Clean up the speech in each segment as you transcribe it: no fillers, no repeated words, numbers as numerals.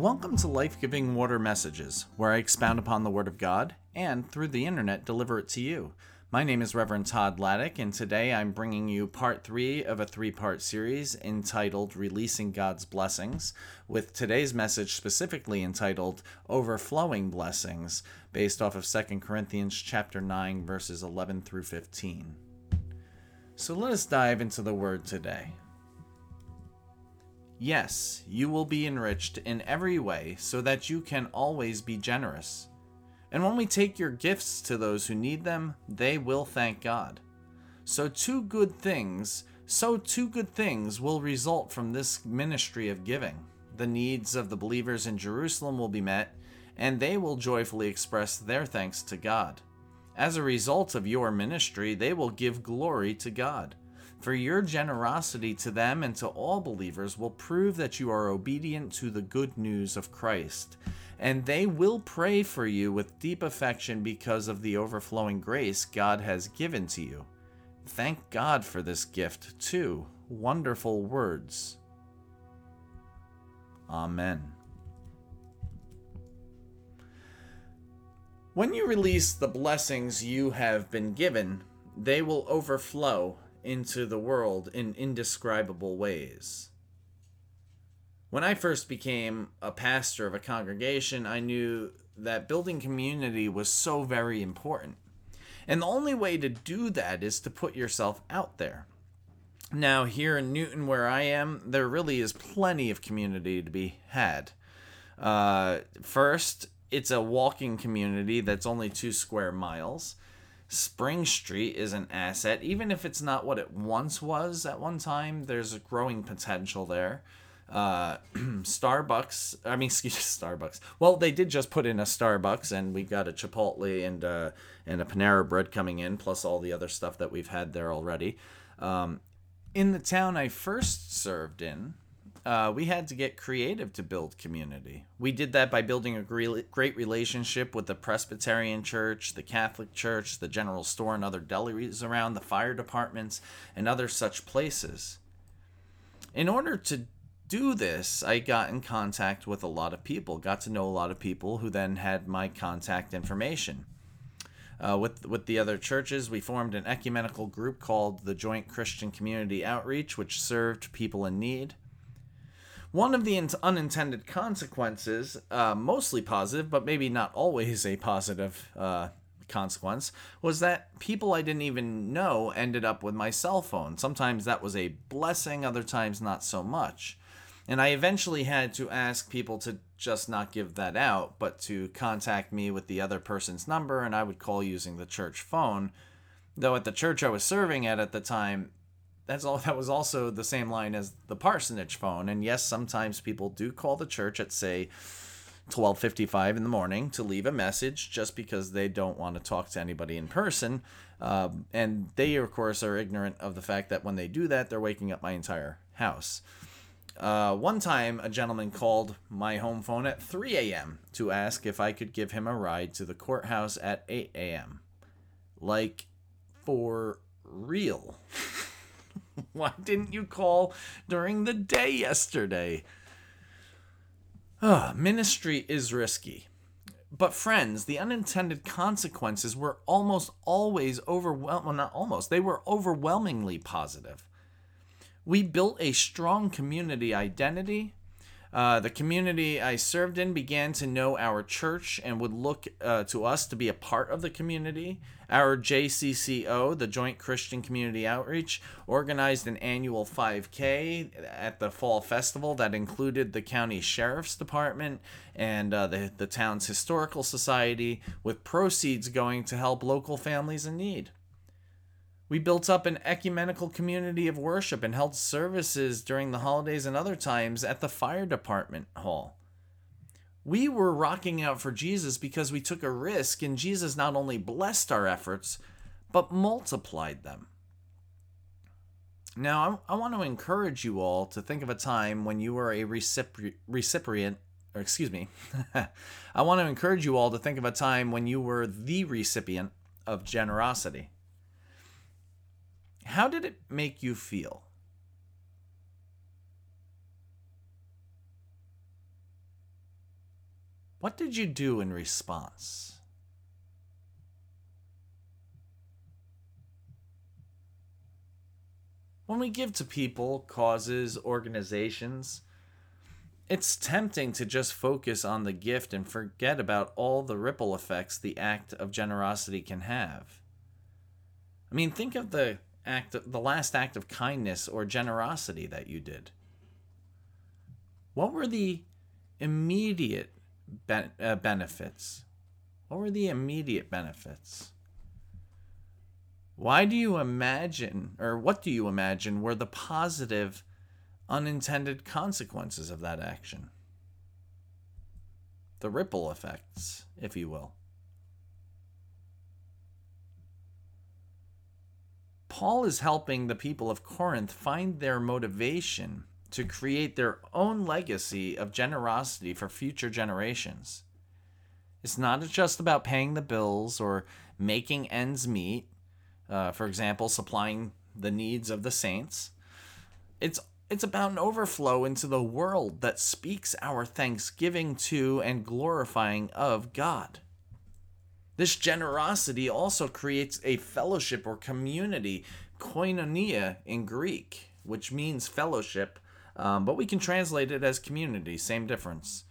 Welcome to Life-Giving Water Messages, where I expound upon the Word of God and, through the internet, deliver it to you. My name is Reverend Todd Laddick, and today I'm bringing you part 3 of a 3-part series entitled Releasing God's Blessings, with today's message specifically entitled Overflowing Blessings, based off of 2 Corinthians chapter 9, verses 11 through 15. So let us dive into the Word today. Yes, you will be enriched in every way so that you can always be generous. And when we take your gifts to those who need them, they will thank God. So two good things will result from this ministry of giving. The needs of the believers in Jerusalem will be met, and they will joyfully express their thanks to God. As a result of your ministry, they will give glory to God. For your generosity to them and to all believers will prove that you are obedient to the good news of Christ, and they will pray for you with deep affection because of the overflowing grace God has given to you. Thank God for this gift, too. Wonderful words. Amen. When you release the blessings you have been given, they will overflow into the world in indescribable ways. When I first became a pastor of a congregation, I knew that building community was so very important. And the only way to do that is to put yourself out there. Now, here in Newton, where I am, there really is plenty of community to be had. First, it's a walking community that's only 2 square miles. Spring Street is an asset, even if it's not what it once was at one time. There's a growing potential there. Starbucks. Well, they did just put in a Starbucks, and we got a Chipotle and a Panera Bread coming in, plus all the other stuff that we've had there already. In the town I first served in, we had to get creative to build community. We did that by building a great relationship with the Presbyterian Church, the Catholic Church, the General Store and other delis around, the fire departments, and other such places. In order to do this, I got in contact with a lot of people, got to know a lot of people who then had my contact information. With the other churches, we formed an ecumenical group called the Joint Christian Community Outreach, which served people in need. One of the unintended consequences, mostly positive, but maybe not always a positive consequence, was that people I didn't even know ended up with my cell phone. Sometimes that was a blessing, other times not so much. And I eventually had to ask people to just not give that out, but to contact me with the other person's number, and I would call using the church phone. Though at the church I was serving at the time, that was also the same line as the parsonage phone. And yes, sometimes people do call the church at, say, 12:55 in the morning to leave a message just because they don't want to talk to anybody in person. And they, of course, are ignorant of the fact that when they do that, they're waking up my entire house. One time, a gentleman called my home phone at 3 a.m. to ask if I could give him a ride to the courthouse at 8 a.m. Like, for real. Why didn't you call during the day yesterday? Ministry is risky. But friends, the unintended consequences were overwhelmingly positive. We built a strong community identity. The community I served in began to know our church and would look to us to be a part of the community. Our JCCO, the Joint Christian Community Outreach, organized an annual 5K at the Fall Festival that included the County Sheriff's Department and the town's Historical Society, with proceeds going to help local families in need. We built up an ecumenical community of worship and held services during the holidays and other times at the fire department hall. We were rocking out for Jesus because we took a risk, and Jesus not only blessed our efforts, but multiplied them. Now, I want to encourage you all to think of a time when you were a the recipient of generosity. How did it make you feel? What did you do in response? When we give to people, causes, organizations, it's tempting to just focus on the gift and forget about all the ripple effects the act of generosity can have. I mean, think of the last act of kindness or generosity that you did. What were the immediate benefits? What were the immediate benefits? Why do you imagine, or what do you imagine were the positive, unintended consequences of that action? The ripple effects, if you will. Paul is helping the people of Corinth find their motivation to create their own legacy of generosity for future generations. It's not just about paying the bills or making ends meet. For example, supplying the needs of the saints. It's about an overflow into the world that speaks our thanksgiving to and glorifying of God. This generosity also creates a fellowship or community, koinonia in Greek, which means fellowship, but we can translate it as community, same difference,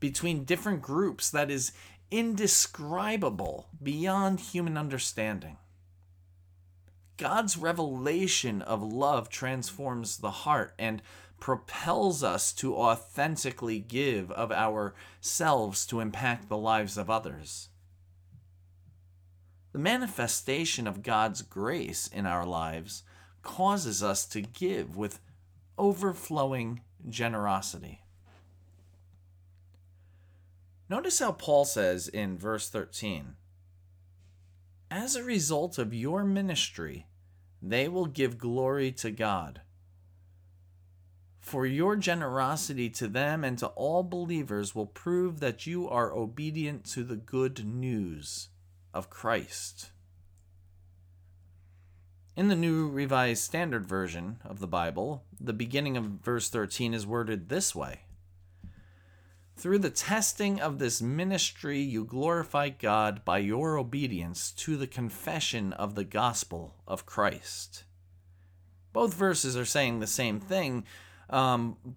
between different groups that is indescribable beyond human understanding. God's revelation of love transforms the heart and propels us to authentically give of ourselves to impact the lives of others. The manifestation of God's grace in our lives causes us to give with overflowing generosity. Notice how Paul says in verse 13, "As a result of your ministry, they will give glory to God. For your generosity to them and to all believers will prove that you are obedient to the good news of Christ." In the New Revised Standard Version of the Bible, the beginning of verse 13 is worded this way: "Through the testing of this ministry, you glorify God by your obedience to the confession of the gospel of Christ." Both verses are saying the same thing, but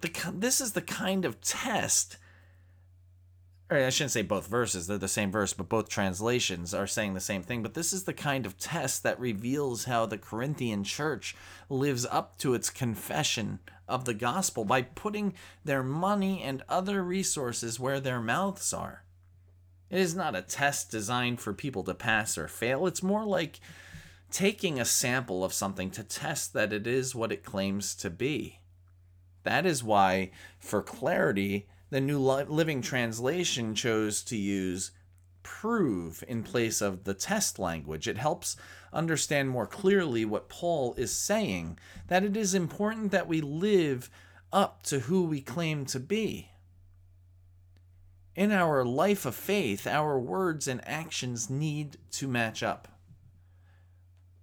this is the kind of test. Or I shouldn't say both verses, they're the same verse, but both translations are saying the same thing. But this is the kind of test that reveals how the Corinthian church lives up to its confession of the gospel by putting their money and other resources where their mouths are. It is not a test designed for people to pass or fail. It's more like taking a sample of something to test that it is what it claims to be. That is why, for clarity, the New Living Translation chose to use "prove" in place of the test language. It helps understand more clearly what Paul is saying, that it is important that we live up to who we claim to be. In our life of faith, our words and actions need to match up.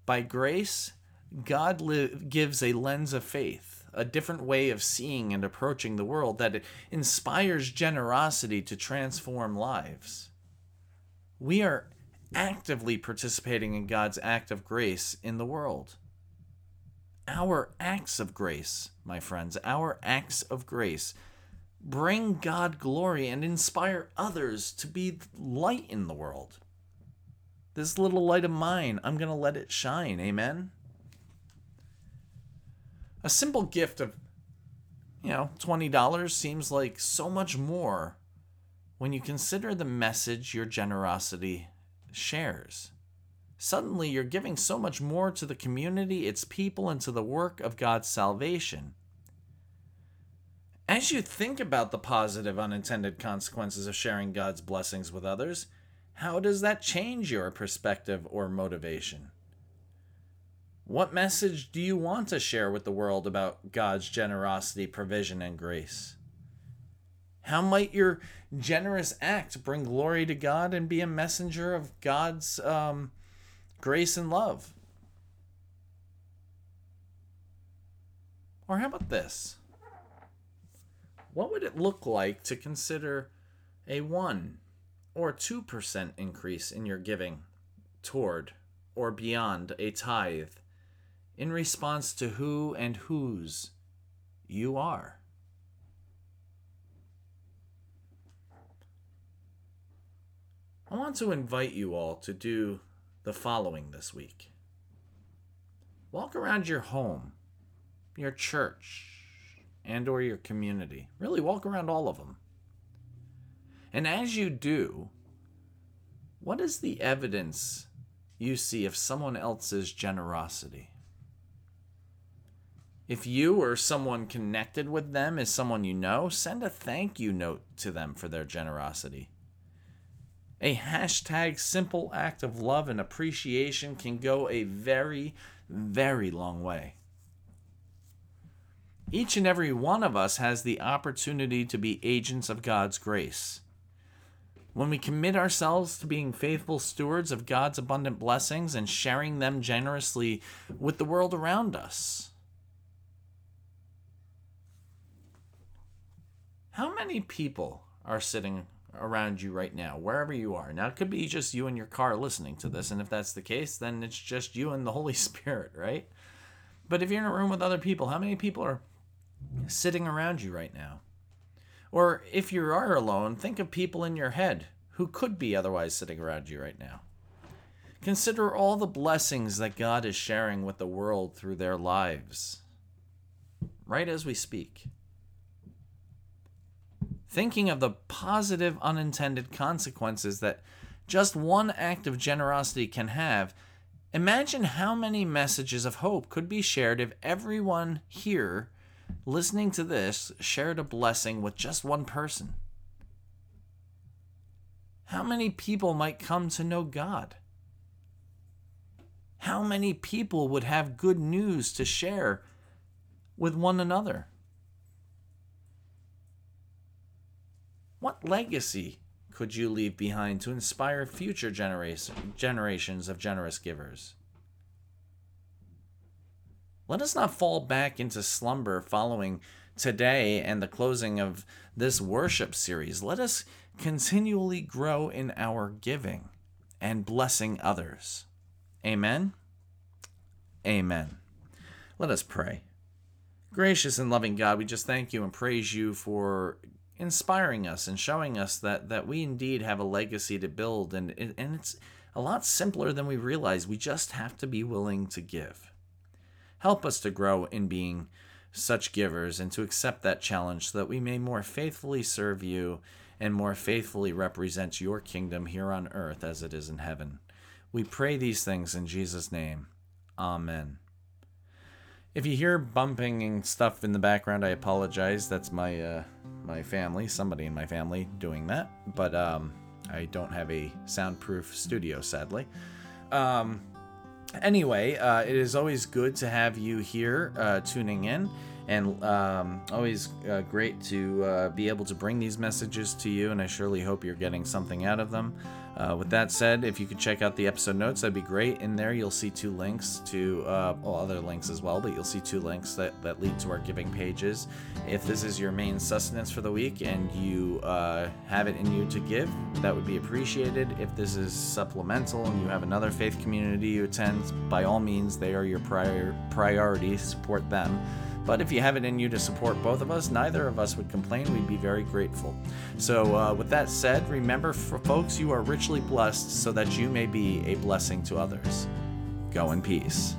By grace, God gives a lens of faith, a different way of seeing and approaching the world that inspires generosity to transform lives. We are actively participating in God's act of grace in the world. Our acts of grace, my friends, our acts of grace bring God glory and inspire others to be light in the world. This little light of mine, I'm going to let it shine. Amen? A simple gift of, $20 seems like so much more when you consider the message your generosity shares. Suddenly, you're giving so much more to the community, its people, and to the work of God's salvation. As you think about the positive unintended consequences of sharing God's blessings with others, how does that change your perspective or motivation? What message do you want to share with the world about God's generosity, provision, and grace? How might your generous act bring glory to God and be a messenger of God's grace and love? Or how about this? What would it look like to consider a 1% or 2% increase in your giving toward or beyond a tithe in response to who and whose you are. I want to invite you all to do the following this week. Walk around your home, your church, and or your community. Really walk around all of them. And as you do, what is the evidence you see of someone else's generosity? If you or someone connected with them is someone you know, send a thank you note to them for their generosity. A hashtag simple act of love and appreciation can go a very, very long way. Each and every one of us has the opportunity to be agents of God's grace. When we commit ourselves to being faithful stewards of God's abundant blessings and sharing them generously with the world around us. How many people are sitting around you right now, wherever you are? Now, it could be just you in your car listening to this, and if that's the case, then it's just you and the Holy Spirit, right? But if you're in a room with other people, how many people are sitting around you right now? Or if you are alone, think of people in your head who could be otherwise sitting around you right now. Consider all the blessings that God is sharing with the world through their lives, right as we speak. Thinking of the positive unintended consequences that just one act of generosity can have, imagine how many messages of hope could be shared if everyone here listening to this shared a blessing with just one person. How many people might come to know God? How many people would have good news to share with one another? What legacy could you leave behind to inspire future generations of generous givers? Let us not fall back into slumber following today and the closing of this worship series. Let us continually grow in our giving and blessing others. Amen? Amen. Let us pray. Gracious and loving God, we just thank you and praise you for inspiring us and showing us that we indeed have a legacy to build, and it's a lot simpler than we realize. We just have to be willing to give. Help us to grow in being such givers and to accept that challenge so that we may more faithfully serve you and more faithfully represent your kingdom here on earth as it is in heaven. We pray these things in Jesus' name. Amen. If you hear bumping and stuff in the background, I apologize. That's my family, somebody in my family doing that. But I don't have a soundproof studio, sadly. Anyway, it is always good to have you here tuning in, and always great to be able to bring these messages to you, and I surely hope you're getting something out of them. With that said, if you could check out the episode notes, that'd be great. In there, you'll see two links to other links as well, but you'll see two links that lead to our giving pages. If this is your main sustenance for the week and you have it in you to give, that would be appreciated. If this is supplemental and you have another faith community you attend, by all means, they are your priority. Support them. But if you have it in you to support both of us, neither of us would complain. We'd be very grateful. So with that said, remember, folks, you are richly blessed so that you may be a blessing to others. Go in peace.